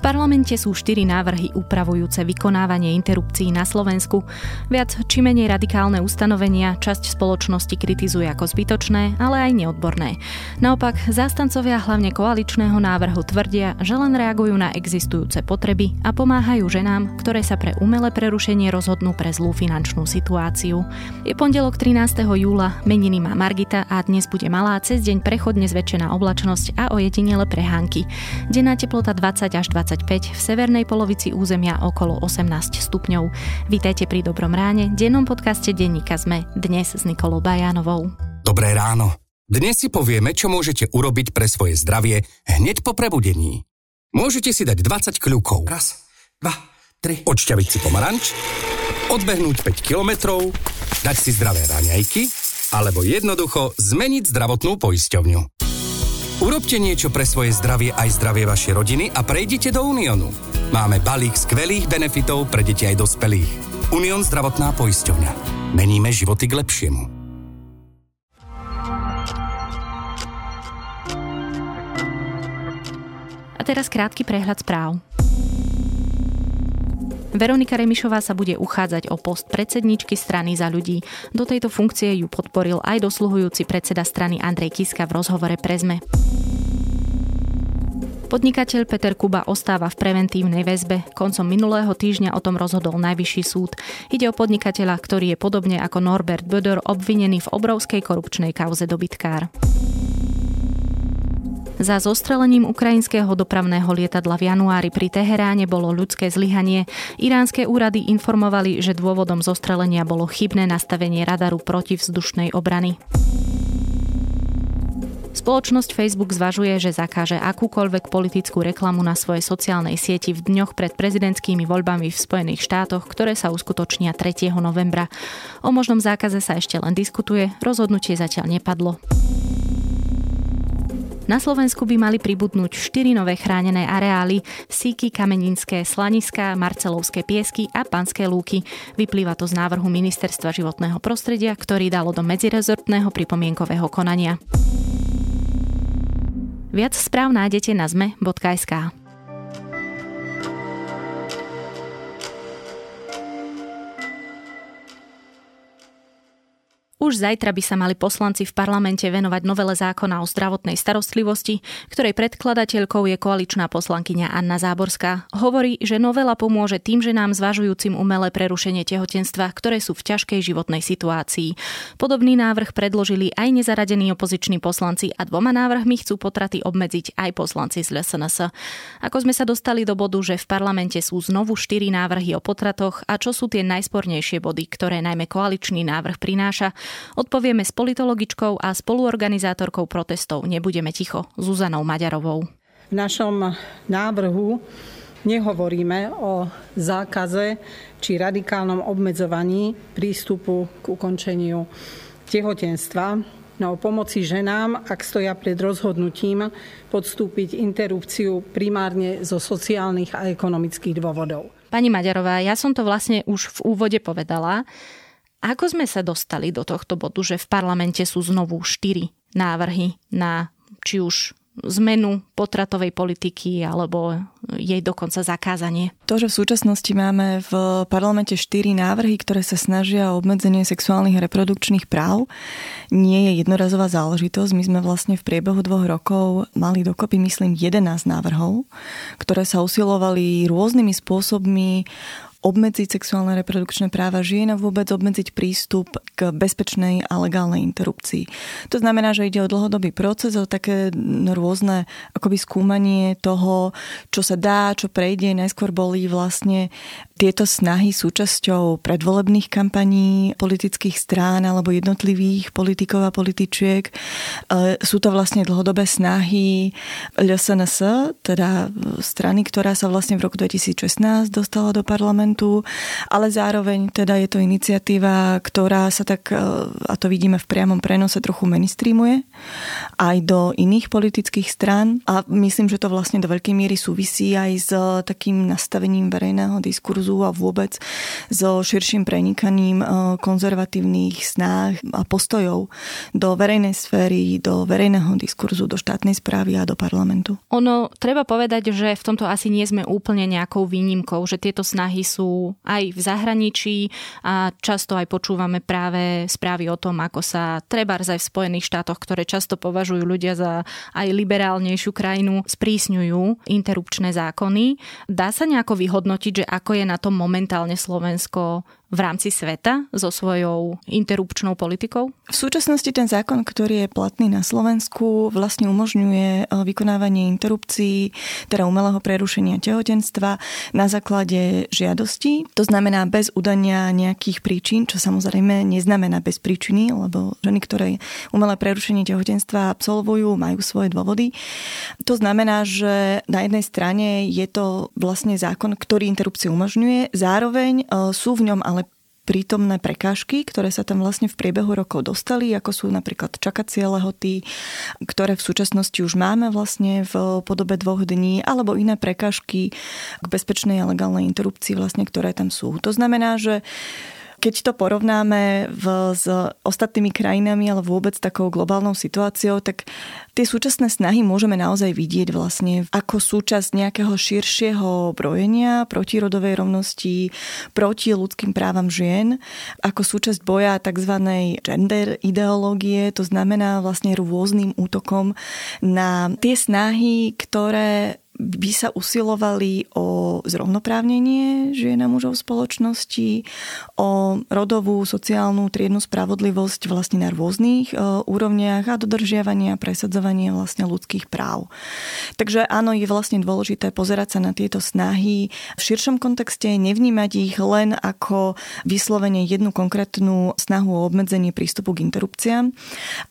V parlamente sú 4 návrhy upravujúce vykonávanie interrupcií na Slovensku. Viac či menej radikálne ustanovenia časť spoločnosti kritizuje ako zbytočné, ale aj neodborné. Naopak, zástancovia hlavne koaličného návrhu tvrdia, že len reagujú na existujúce potreby a pomáhajú ženám, ktoré sa pre umelé prerušenie rozhodnú pre zlú finančnú situáciu. Je pondelok 13. júla, meniny má Margita a dnes bude malá, cez deň prechodne zväčšená oblačnosť a ojedinele prehánky. Denná teplota 20 až 25. V severnej polovici územia okolo 18 stupňov. Vítajte pri Dobrom ráne, dennom podcaste denníka SME, dnes s Nikolou Bajánovou. Dobré ráno. Dnes si povieme, čo môžete urobiť pre svoje zdravie hneď po prebudení. Môžete si dať 20 kľukov. 1, 2, 3. Odšťaviť si pomaranč, odbehnúť 5 kilometrov, dať si zdravé raňajky alebo jednoducho zmeniť zdravotnú poisťovňu. Urobte niečo pre svoje zdravie aj zdravie vašej rodiny a prejdite do Uniónu. Máme balík skvelých benefitov pre deti aj dospelých. Unión zdravotná poisťovňa. Meníme životy k lepšiemu. A teraz krátky prehľad správ. Veronika Remišová sa bude uchádzať o post predsedníčky strany Za ľudí. Do tejto funkcie ju podporil aj dosluhujúci predseda strany Andrej Kiska v rozhovore pre SME. Podnikateľ Peter Kuba ostáva v preventívnej väzbe. Koncom minulého týždňa o tom rozhodol Najvyšší súd. Ide o podnikateľa, ktorý je podobne ako Norbert Bödor obvinený v obrovskej korupčnej kauze dobytkár. Za zostrelením ukrajinského dopravného lietadla v januári pri Teheráne bolo ľudské zlyhanie. Iránske úrady informovali, že dôvodom zostrelenia bolo chybné nastavenie radaru protivzdušnej obrany. Spoločnosť Facebook zvažuje, že zakáže akúkoľvek politickú reklamu na svojej sociálnej sieti v dňoch pred prezidentskými voľbami v Spojených štátoch, ktoré sa uskutočnia 3. novembra. O možnom zákaze sa ešte len diskutuje, rozhodnutie zatiaľ nepadlo. Na Slovensku by mali pribudnúť 4 nové chránené areály – Síky, Kamenínske slaniská, Marcelovské piesky a Panské lúky. Vyplýva to z návrhu Ministerstva životného prostredia, ktorý dalo do medzirezortného pripomienkového konania. Viac správ nájdete na sme.sk. Už zajtra by sa mali poslanci v parlamente venovať novele zákona o zdravotnej starostlivosti, ktorej predkladateľkou je koaličná poslankyňa Anna Záborská. Hovorí, že novela pomôže tým ženám zvažujúcim umelé prerušenie tehotenstva, ktoré sú v ťažkej životnej situácii. Podobný návrh predložili aj nezaradení opoziční poslanci a 2 návrhmi chcú potraty obmedziť aj poslanci z SNS. Ako sme sa dostali do bodu, že v parlamente sú znovu 4 návrhy o potratoch a čo sú tie najspornejšie body, ktoré najmä koaličný návrh prináša, odpovieme s politologičkou a spoluorganizátorkou protestov Nebudeme ticho, Zuzanou Maďarovou. V našom návrhu nehovoríme o zákaze či radikálnom obmedzovaní prístupu k ukončeniu tehotenstva, no o pomoci ženám, ak stoja pred rozhodnutím podstúpiť interrupciu primárne zo sociálnych a ekonomických dôvodov. Pani Maďarová, ja som to vlastne už v úvode povedala. Ako sme sa dostali do tohto bodu, že v parlamente sú znovu 4 návrhy na či už zmenu potratovej politiky alebo jej dokonca zakázanie? To, že v súčasnosti máme v parlamente 4 návrhy, ktoré sa snažia o obmedzenie sexuálnych a reprodukčných práv, nie je jednorazová záležitosť. My sme vlastne v priebehu 2 rokov mali dokopy, myslím, 11 návrhov, ktoré sa usilovali rôznymi spôsobmi obmedziť sexuálne reprodukčné práva žien a vôbec obmedziť prístup k bezpečnej a legálnej interrupcii. To znamená, že ide o dlhodobý proces, o také rôzne akoby skúmanie toho, čo sa dá, čo prejde. Najskôr boli vlastne tieto snahy súčasťou predvolebných kampaní politických strán alebo jednotlivých politikov a političiek. Sú to vlastne dlhodobé snahy SNS, teda strany, ktorá sa vlastne v roku 2016 dostala do parlamentu, ale zároveň teda je to iniciatíva, ktorá sa tak, a to vidíme v priamom prenose, trochu mainstreamuje aj do iných politických strán a myslím, že to vlastne do veľkej miery súvisí aj s takým nastavením verejného diskurzu diskurzu a vôbec so širším prenikaním konzervatívnych snách a postojov do verejnej sféry, do verejného diskurzu, do štátnej správy a do parlamentu. Ono, treba povedať, že v tomto asi nie sme úplne nejakou výnimkou, že tieto snahy sú aj v zahraničí a často aj počúvame práve správy o tom, ako sa trebárs aj v Spojených štátoch, ktoré často považujú ľudia za aj liberálnejšiu krajinu, sprísňujú interrupčné zákony. Dá sa nejako vyhodnotiť, že ako je na tom momentálne Slovensko v rámci sveta so svojou interrupčnou politikou? V súčasnosti ten zákon, ktorý je platný na Slovensku, vlastne umožňuje vykonávanie interrupcií, teda umelého prerušenia tehotenstva na základe žiadosti. To znamená bez udania nejakých príčin, čo samozrejme neznamená bez príčiny, lebo ženy, ktoré umelé prerušenie tehotenstva absolvujú, majú svoje dôvody. To znamená, že na jednej strane je to vlastne zákon, ktorý interrupciu umožňuje, zároveň sú v ňom ale prítomné prekážky, ktoré sa tam vlastne v priebehu rokov dostali, ako sú napríklad čakacie lehoty, ktoré v súčasnosti už máme vlastne v podobe 2 dní, alebo iné prekážky k bezpečnej a legálnej interrupcii vlastne, ktoré tam sú. To znamená, že keď to porovnáme s ostatnými krajinami, ale vôbec takou globálnou situáciou, tak tie súčasné snahy môžeme naozaj vidieť vlastne ako súčasť nejakého širšieho brojenia proti rodovej rovnosti, proti ľudským právam žien, ako súčasť boja tzv. Gender ideológie, to znamená vlastne rôznym útokom na tie snahy, ktoré by sa usilovali o zrovnoprávnenie žien a mužov v spoločnosti, o rodovú, sociálnu, triednu spravodlivosť vlastne na rôznych úrovniach a dodržiavanie a presadzovanie vlastne ľudských práv. Takže áno, je vlastne dôležité pozerať sa na tieto snahy v širšom kontexte, nevnímať ich len ako vyslovene jednu konkrétnu snahu o obmedzenie prístupu k interrupciám,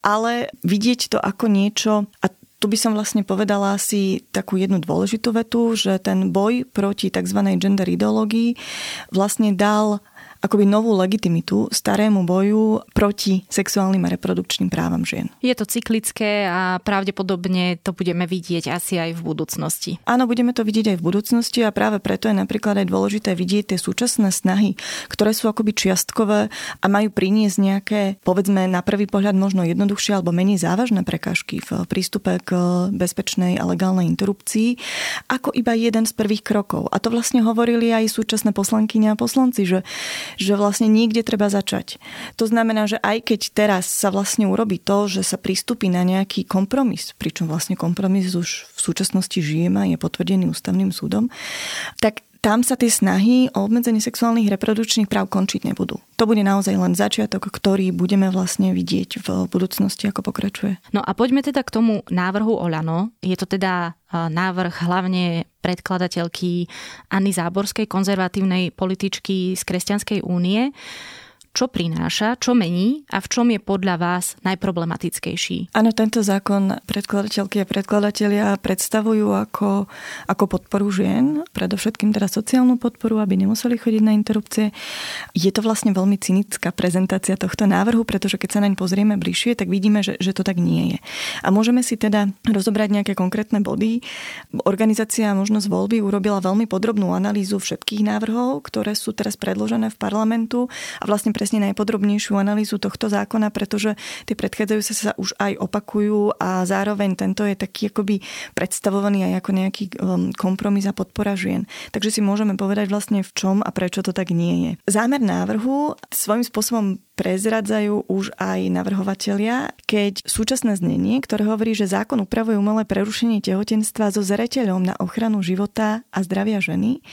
ale vidieť to ako niečo, a tu by som vlastne povedala si takú jednu dôležitú vetu, že ten boj proti tzv. Gender ideológii vlastne dal akoby novú legitimitu starému boju proti sexuálnym a reprodukčným právam žien. Je to cyklické a pravdepodobne to budeme vidieť asi aj v budúcnosti. Áno, budeme to vidieť aj v budúcnosti a práve preto je napríklad aj dôležité vidieť tie súčasné snahy, ktoré sú akoby čiastkové a majú priniesť nejaké, povedzme na prvý pohľad možno jednoduchšie alebo menej závažné prekážky v prístupe k bezpečnej a legálnej interrupcii, ako iba jeden z prvých krokov. A to vlastne hovorili aj súčasné poslankyne a poslanci, že vlastne niekde treba začať. To znamená, že aj keď teraz sa vlastne urobí to, že sa pristúpi na nejaký kompromis, pričom vlastne kompromis už v súčasnosti žijeme a je potvrdený ústavným súdom, tak tam sa tie snahy o obmedzenie sexuálnych reprodukčných práv končiť nebudú. To bude naozaj len začiatok, ktorý budeme vlastne vidieť v budúcnosti, ako pokračuje. No a poďme teda k tomu návrhu Oľano. Je to teda návrh hlavne predkladateľky Anny Záborskej, konzervatívnej političky z Kresťanskej únie. Čo prináša, čo mení a v čom je podľa vás najproblematickejší? Áno, tento zákon predkladateľky a predkladatelia predstavujú ako podporu žien, predovšetkým teda sociálnu podporu, aby nemuseli chodiť na interrupcie. Je to vlastne veľmi cynická prezentácia tohto návrhu, pretože keď sa naň pozrieme bližšie, tak vidíme, že to tak nie je. A môžeme si teda rozobrať nejaké konkrétne body. Organizácia Možnosť voľby urobila veľmi podrobnú analýzu všetkých návrhov, ktoré sú teraz predložené v parlamentu a vlastne presne najpodrobnejšiu analýzu tohto zákona, pretože tie predchádzajúce sa už aj opakujú a zároveň tento je taký akoby predstavovaný aj ako nejaký kompromis a podpora žien. Takže si môžeme povedať vlastne v čom a prečo to tak nie je. Zámer návrhu svojím spôsobom prezradzajú už aj navrhovatelia, keď súčasné znenie, ktoré hovorí, že zákon upravuje umelé prerušenie tehotenstva so zreteľom na ochranu života a zdravia ženy,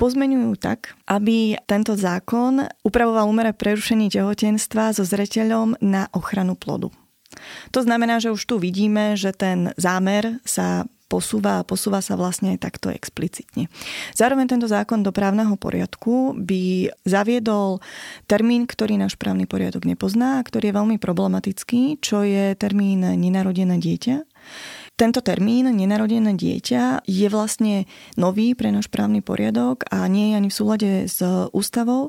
pozmeňujú tak, aby tento zákon upravoval umelé prerušenie tehotenstva so zreteľom na ochranu plodu. To znamená, že už tu vidíme, že ten zámer sa posúva sa vlastne aj takto explicitne. Zároveň tento zákon do právneho poriadku by zaviedol termín, ktorý náš právny poriadok nepozná, ktorý je veľmi problematický, čo je termín nenarodené dieťa. Tento termín, nenarodené dieťa, je vlastne nový pre náš právny poriadok a nie je ani v súlade s ústavou,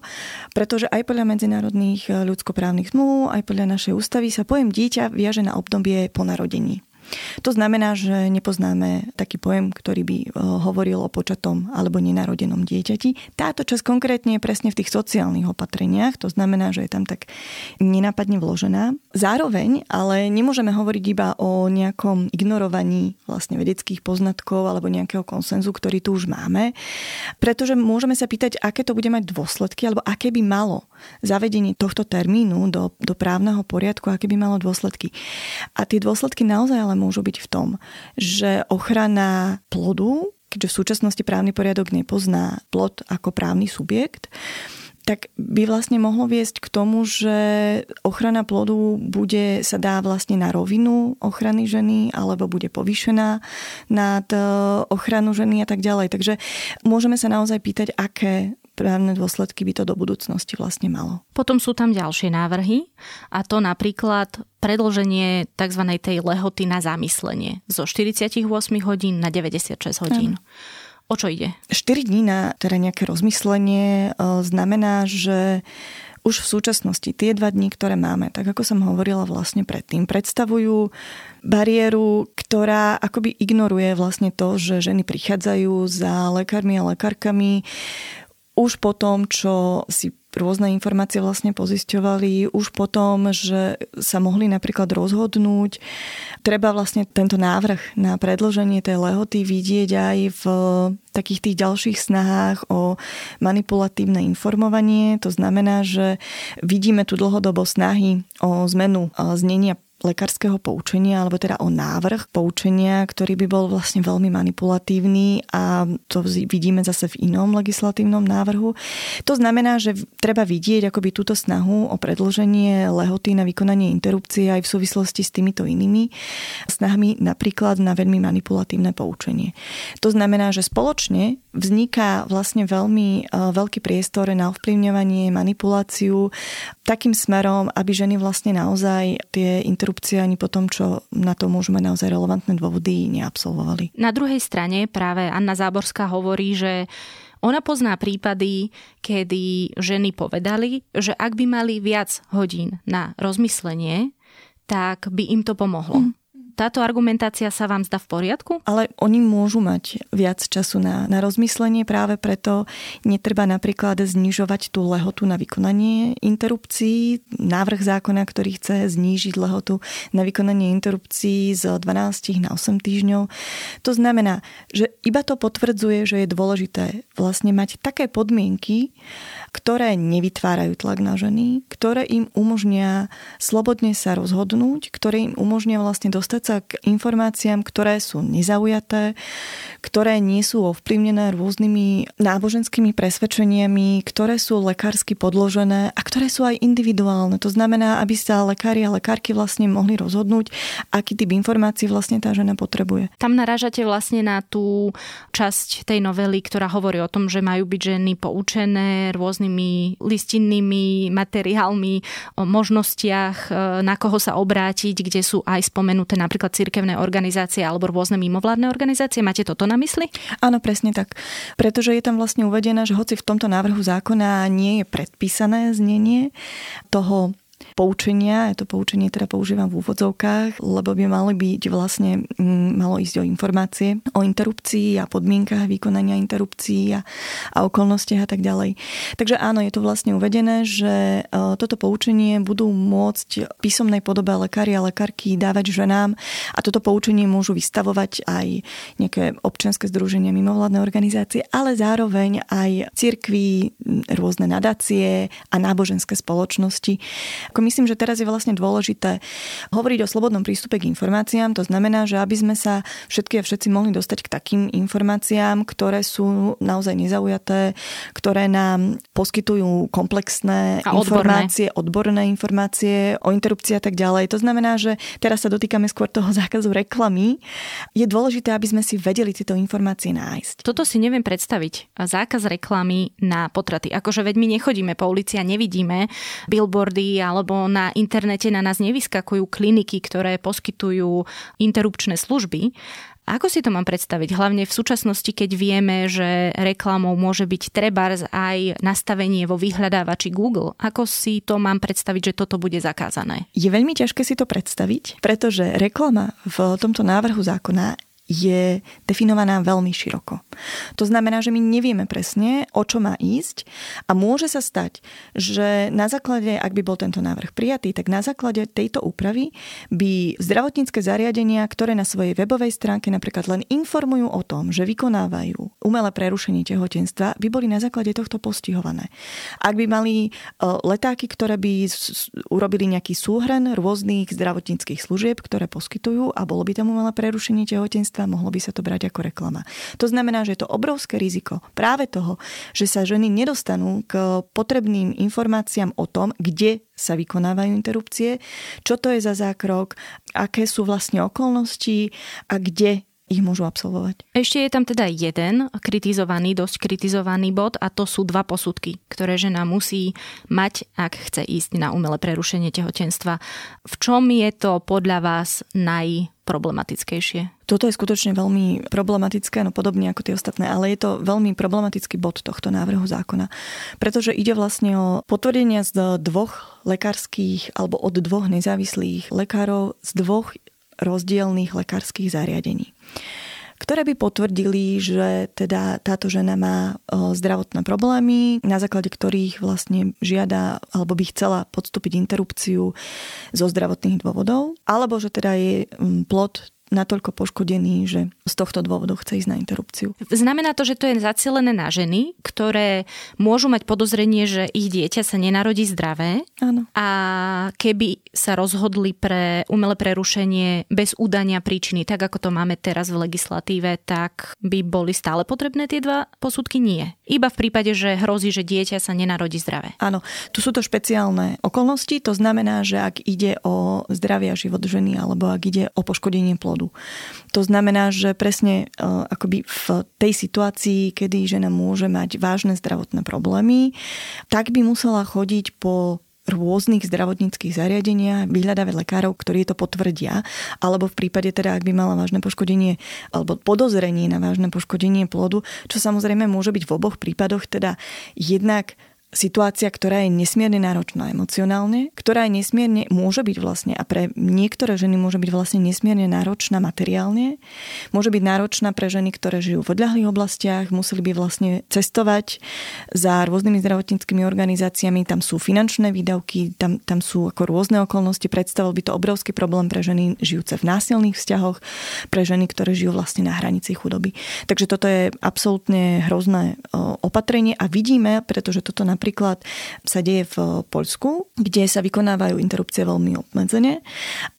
pretože aj podľa medzinárodných ľudskoprávnych zmluv, aj podľa našej ústavy sa pojem dieťa viaže na obdobie po narodení. To znamená, že nepoznáme taký pojem, ktorý by hovoril o počatom alebo nenarodenom dieťati. Táto časť konkrétne je presne v tých sociálnych opatreniach, to znamená, že je tam tak nenápadne vložená. Zároveň ale nemôžeme hovoriť iba o nejakom ignorovaní vlastne vedeckých poznatkov alebo nejakého konsenzu, ktorý tu už máme, pretože môžeme sa pýtať, aké to bude mať dôsledky alebo aké by malo zavedenie tohto termínu do právneho poriadku, aké by malo dôsledky. A tie dôsledky naozaj ale môžu byť v tom, že ochrana plodu, keďže v súčasnosti právny poriadok nepozná plod ako právny subjekt, tak by vlastne mohlo viesť k tomu, že ochrana plodu sa dá vlastne na rovinu ochrany ženy, alebo bude povýšená nad ochranu ženy a tak ďalej. Takže môžeme sa naozaj pýtať, aké právne dôsledky by to do budúcnosti vlastne malo. Potom sú tam ďalšie návrhy, a to napríklad predĺženie tzv. Tej lehoty na zamyslenie zo 48 hodín na 96 hodín. Ano. O čo ide? 4 dní na teda nejaké rozmyslenie znamená, že už v súčasnosti tie 2 dní, ktoré máme, tak ako som hovorila vlastne predtým, predstavujú bariéru, ktorá akoby ignoruje vlastne to, že ženy prichádzajú za lekármi a lekárkami už po tom, čo si rôzne informácie vlastne pozisťovali, už po tom, že sa mohli napríklad rozhodnúť. Treba vlastne tento návrh na predĺženie tej lehoty vidieť aj v takých tých ďalších snahách o manipulatívne informovanie. To znamená, že vidíme tu dlhodobo snahy o zmenu znenia lekárskeho poučenia, alebo teda o návrh poučenia, ktorý by bol vlastne veľmi manipulatívny, a to vidíme zase v inom legislatívnom návrhu. To znamená, že treba vidieť akoby túto snahu o predĺženie lehoty na vykonanie interrupcie aj v súvislosti s týmito inými snahmi, napríklad na veľmi manipulatívne poučenie. To znamená, že spoločne vzniká vlastne veľmi veľký priestor na ovplyvňovanie, manipuláciu takým smerom, aby ženy vlastne naozaj tie interrupcie ani po tom, čo na to môžeme naozaj relevantné dôvody, neabsolvovali. Na druhej strane práve Anna Záborská hovorí, že ona pozná prípady, kedy ženy povedali, že ak by mali viac hodín na rozmyslenie, tak by im to pomohlo. Táto argumentácia sa vám zdá v poriadku? Ale oni môžu mať viac času na rozmyslenie, práve preto netreba napríklad znižovať tú lehotu na vykonanie interrupcií. Návrh zákona, ktorý chce znížiť lehotu na vykonanie interrupcií z 12 na 8 týždňov. To znamená, že iba to potvrdzuje, že je dôležité vlastne mať také podmienky, ktoré nevytvárajú tlak na ženy, ktoré im umožnia slobodne sa rozhodnúť, ktoré im umožnia vlastne dostať sa k informáciám, ktoré sú nezaujaté, ktoré nie sú ovplyvnené rôznymi náboženskými presvedčeniami, ktoré sú lekársky podložené a ktoré sú aj individuálne. To znamená, aby sa lekári a lekárky vlastne mohli rozhodnúť, aký typ informácií vlastne tá žena potrebuje. Tam narážate vlastne na tú časť tej novely, ktorá hovorí o tom, že majú byť ženy poučené rôznymi listinnými materiálmi o možnostiach, na koho sa obrátiť, kde sú aj spomenuté napríklad cirkevné organizácie alebo rôzne mimovládne organizácie. Máte toto na mysli? Áno, presne tak. Pretože je tam vlastne uvedené, že hoci v tomto návrhu zákona nie je predpísané znenie toho poučenia, ja to poučenie teda používam v úvodzovkách, lebo by malo ísť o informácie o interrupcii a podmienkach vykonania interrupcií a okolnostiach a tak ďalej. Takže áno, je tu vlastne uvedené, že toto poučenie budú môcť v písomnej podobe lekári a lekárky dávať ženám, a toto poučenie môžu vystavovať aj nejaké občianske združenia, mimovládne organizácie, ale zároveň aj cirkvi, rôzne nadácie a náboženské spoločnosti. Myslím, že teraz je vlastne dôležité hovoriť o slobodnom prístupe k informáciám. To znamená, že aby sme sa všetky a všetci mohli dostať k takým informáciám, ktoré sú naozaj nezaujaté, ktoré nám poskytujú komplexné informácie, odborné informácie o interrupcii a tak ďalej. To znamená, že teraz sa dotýkame skôr toho zákazu reklamy. Je dôležité, aby sme si vedeli tieto informácie nájsť. Toto si neviem predstaviť. Zákaz reklamy na potraty. Akože veď my nechodíme po ulici a nevidíme billboardy, alebo na internete na nás nevyskakujú kliniky, ktoré poskytujú interrupčné služby, Ako si to mám predstaviť? Hlavne v súčasnosti, keď vieme, že reklamou môže byť trebárs aj nastavenie vo vyhľadávači Google. Ako si to mám predstaviť, že toto bude zakázané? Je veľmi ťažké si to predstaviť, pretože reklama v tomto návrhu zákona je definovaná veľmi široko. To znamená, že my nevieme presne, o čo má ísť a môže sa stať, že na základe, ak by bol tento návrh prijatý, tak na základe tejto úpravy by zdravotnícke zariadenia, ktoré na svojej webovej stránke napríklad len informujú o tom, že vykonávajú umelé prerušenie tehotenstva, by boli na základe tohto postihované. Ak by mali letáky, ktoré by urobili nejaký súhrn rôznych zdravotníckych služieb, ktoré poskytujú a bolo by tam umelé prerušenie tehotenstva, mohlo by sa to brať ako reklama. To znamená, že je to obrovské riziko práve toho, že sa ženy nedostanú k potrebným informáciám o tom, kde sa vykonávajú interrupcie, čo to je za zákrok, aké sú vlastne okolnosti a kde ich môžu absolvovať. Ešte je tam teda jeden dosť kritizovaný bod a to sú dva posudky, ktoré žena musí mať, ak chce ísť na umelé prerušenie tehotenstva. V čom je to podľa vás najproblematickejšie? Toto je skutočne veľmi problematické, no podobne ako tie ostatné, ale je to veľmi problematický bod tohto návrhu zákona. Pretože ide vlastne o potvrdenia z dvoch lekárskych alebo od dvoch nezávislých lekárov z dvoch rozdielných lekárskych zariadení, ktoré by potvrdili, že teda táto žena má zdravotné problémy, na základe ktorých vlastne žiada alebo by chcela podstúpiť interrupciu zo zdravotných dôvodov, alebo že teda je plod natoľko poškodený, že z tohto dôvodu chce ísť na interrupciu. Znamená to, že to je zacielené na ženy, ktoré môžu mať podozrenie, že ich dieťa sa nenarodí zdravé. Áno. A keby sa rozhodli pre umelé prerušenie bez udania príčiny, tak ako to máme teraz v legislatíve, tak by boli stále potrebné tie dva posudky? Nie. Iba v prípade, že hrozí, že dieťa sa nenarodí zdravé. Áno. Tu sú to špeciálne okolnosti, to znamená, že ak ide o zdravie a život ženy, alebo ak ide o poškodenie plodu. To znamená, že presne akoby v tej situácii, kedy žena môže mať vážne zdravotné problémy, tak by musela chodiť po rôznych zdravotníckych zariadeniach, vyhľadávať lekárov, ktorí to potvrdia, alebo v prípade teda, ak by mala vážne poškodenie alebo podozrenie na vážne poškodenie plodu, čo samozrejme môže byť v oboch prípadoch teda jednak situácia, ktorá je nesmierne náročná emocionálne, ktorá je nesmierne, môže byť vlastne, a pre niektoré ženy môže byť vlastne nesmierne náročná materiálne, môže byť náročná pre ženy, ktoré žijú v odľahlých oblastiach, museli by vlastne cestovať za rôznymi zdravotníckymi organizáciami, tam sú finančné výdavky, tam sú ako rôzne okolnosti, predstavoval by to obrovský problém pre ženy žijúce v násilných vzťahoch, pre ženy, ktoré žijú vlastne na hranici chudoby. Takže toto je absolútne hrozné opatrenie a vidíme, pretože toto napríklad sa deje v Poľsku, kde sa vykonávajú interrupcie veľmi obmedzene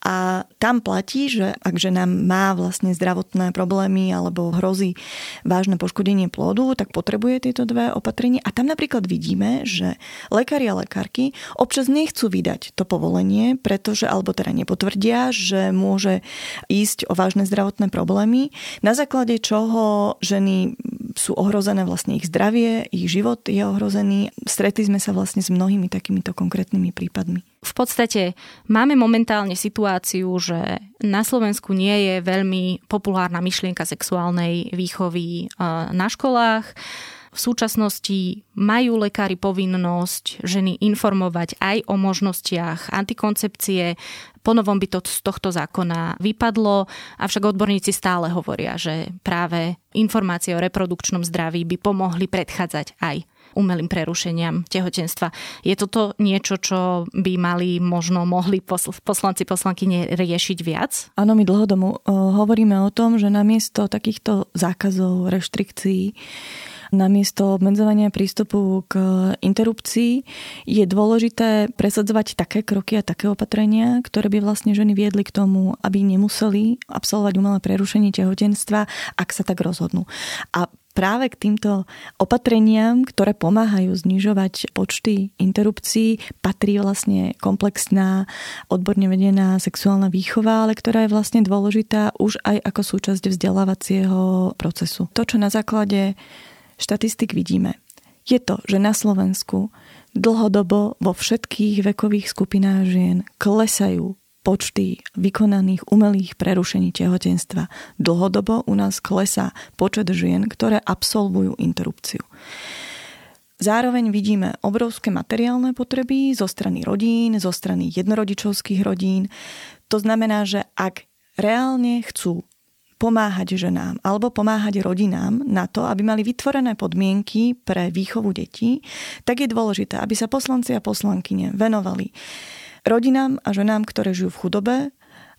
a tam platí, že ak žena má vlastne zdravotné problémy alebo hrozí vážne poškodenie plodu, tak potrebuje tieto dve opatrenia a tam napríklad vidíme, že lekári a lekárky občas nechcú vydať to povolenie, pretože alebo teda nepotvrdia, že môže ísť o vážne zdravotné problémy, na základe čoho ženy sú ohrozené vlastne ich zdravie, ich život je ohrozený. Stretli sme sa vlastne s mnohými takýmito konkrétnymi prípadmi. V podstate máme momentálne situáciu, že na Slovensku nie je veľmi populárna myšlienka sexuálnej výchovy na školách. V súčasnosti majú lekári povinnosť ženy informovať aj o možnostiach antikoncepcie. Ponovom by to z tohto zákona vypadlo, avšak odborníci stále hovoria, že práve informácie o reprodukčnom zdraví by pomohli predchádzať aj umelým prerušeniam tehotenstva. Je toto niečo, čo by mali možno mohli poslanci, poslanky riešiť viac? Áno, my dlhodobo hovoríme o tom, že namiesto takýchto zákazov, reštrikcií, namiesto obmedzovania prístupu k interrupcii je dôležité presadzovať také kroky a také opatrenia, ktoré by vlastne ženy viedli k tomu, aby nemuseli absolvovať umelé prerušenie tehotenstva, ak sa tak rozhodnú. A práve k týmto opatreniam, ktoré pomáhajú znižovať počty interrupcií, patrí vlastne komplexná, odborne vedená sexuálna výchova, ale ktorá je vlastne dôležitá už aj ako súčasť vzdelávacieho procesu. To, čo na základe štatistik vidíme, je to, že na Slovensku dlhodobo vo všetkých vekových skupinách žien klesajú počty vykonaných umelých prerušení tehotenstva. Dlhodobo u nás klesá počet žien, ktoré absolvujú interrupciu. Zároveň vidíme obrovské materiálne potreby zo strany rodín, zo strany jednorodičovských rodín. To znamená, že ak reálne chcú pomáhať ženám alebo pomáhať rodinám na to, aby mali vytvorené podmienky pre výchovu detí, tak je dôležité, aby sa poslanci a poslankyne venovali rodinám a ženám, ktoré žijú v chudobe,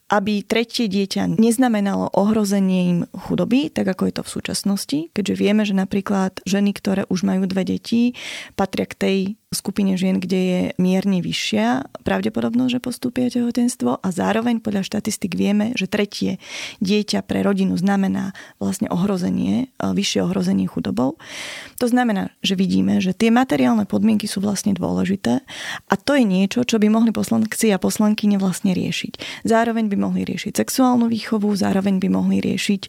aby tretie dieťa neznamenalo ohrozenie im chudoby, tak ako je to v súčasnosti, keďže vieme, že napríklad ženy, ktoré už majú 2 deti, patria k tej skupine žien, kde je mierne vyššia pravdepodobnosť, že postúpia tehotenstvo, a zároveň podľa štatistik vieme, že tretie dieťa pre rodinu znamená vlastne ohrozenie, vyššie ohrozenie chudobou. To znamená, že vidíme, že tie materiálne podmienky sú vlastne dôležité a to je niečo, čo by mohli poslanci a poslankyne vlastne riešiť. Zároveň by mohli riešiť sexuálnu výchovu, zároveň by mohli riešiť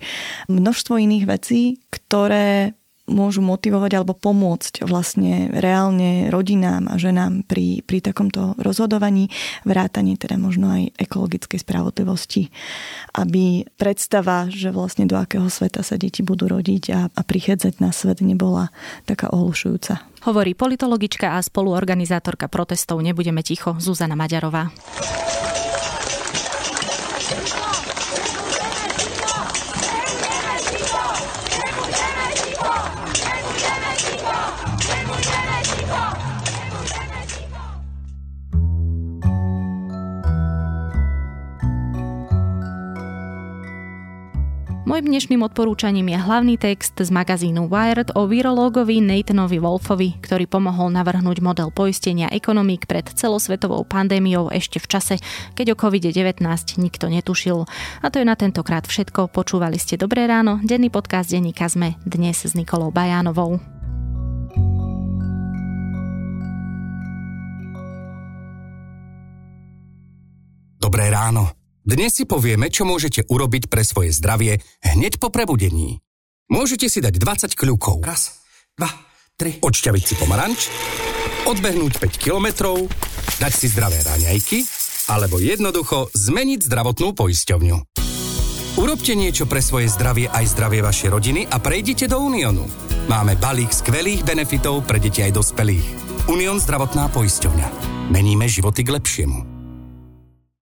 množstvo iných vecí, ktoré môžu motivovať alebo pomôcť vlastne reálne rodinám a ženám pri takomto rozhodovaní, vrátane teda možno aj ekologickej spravodlivosti, aby predstava, že vlastne do akého sveta sa deti budú rodiť a prichádzať na svet, nebola taká ohlušujúca. Hovorí politologička a spoluorganizátorka protestov Nebudeme ticho Zuzana Maďarová. Mojím dnešným odporúčaním je hlavný text z magazínu Wired o virológovi Nathanovi Wolfovi, ktorý pomohol navrhnúť model poistenia ekonomík pred celosvetovou pandémiou ešte v čase, keď o COVID-19 nikto netušil. A to je na tentokrát všetko. Počúvali ste Dobré ráno, denný podcast denníka SME, dnes s Nikolou Bajánovou. Dobré ráno. Dnes si povieme, čo môžete urobiť pre svoje zdravie hneď po prebudení. Môžete si dať 20 kľukov. 1, 2, 3. Odšťaviť si pomaranč, odbehnúť 5 kilometrov, dať si zdravé raňajky alebo jednoducho zmeniť zdravotnú poisťovňu. Urobte niečo pre svoje zdravie aj zdravie vašej rodiny a prejdite do Uniónu. Máme balík skvelých benefitov pre deti aj dospelých. Unión zdravotná poisťovňa. Meníme životy k lepšiemu.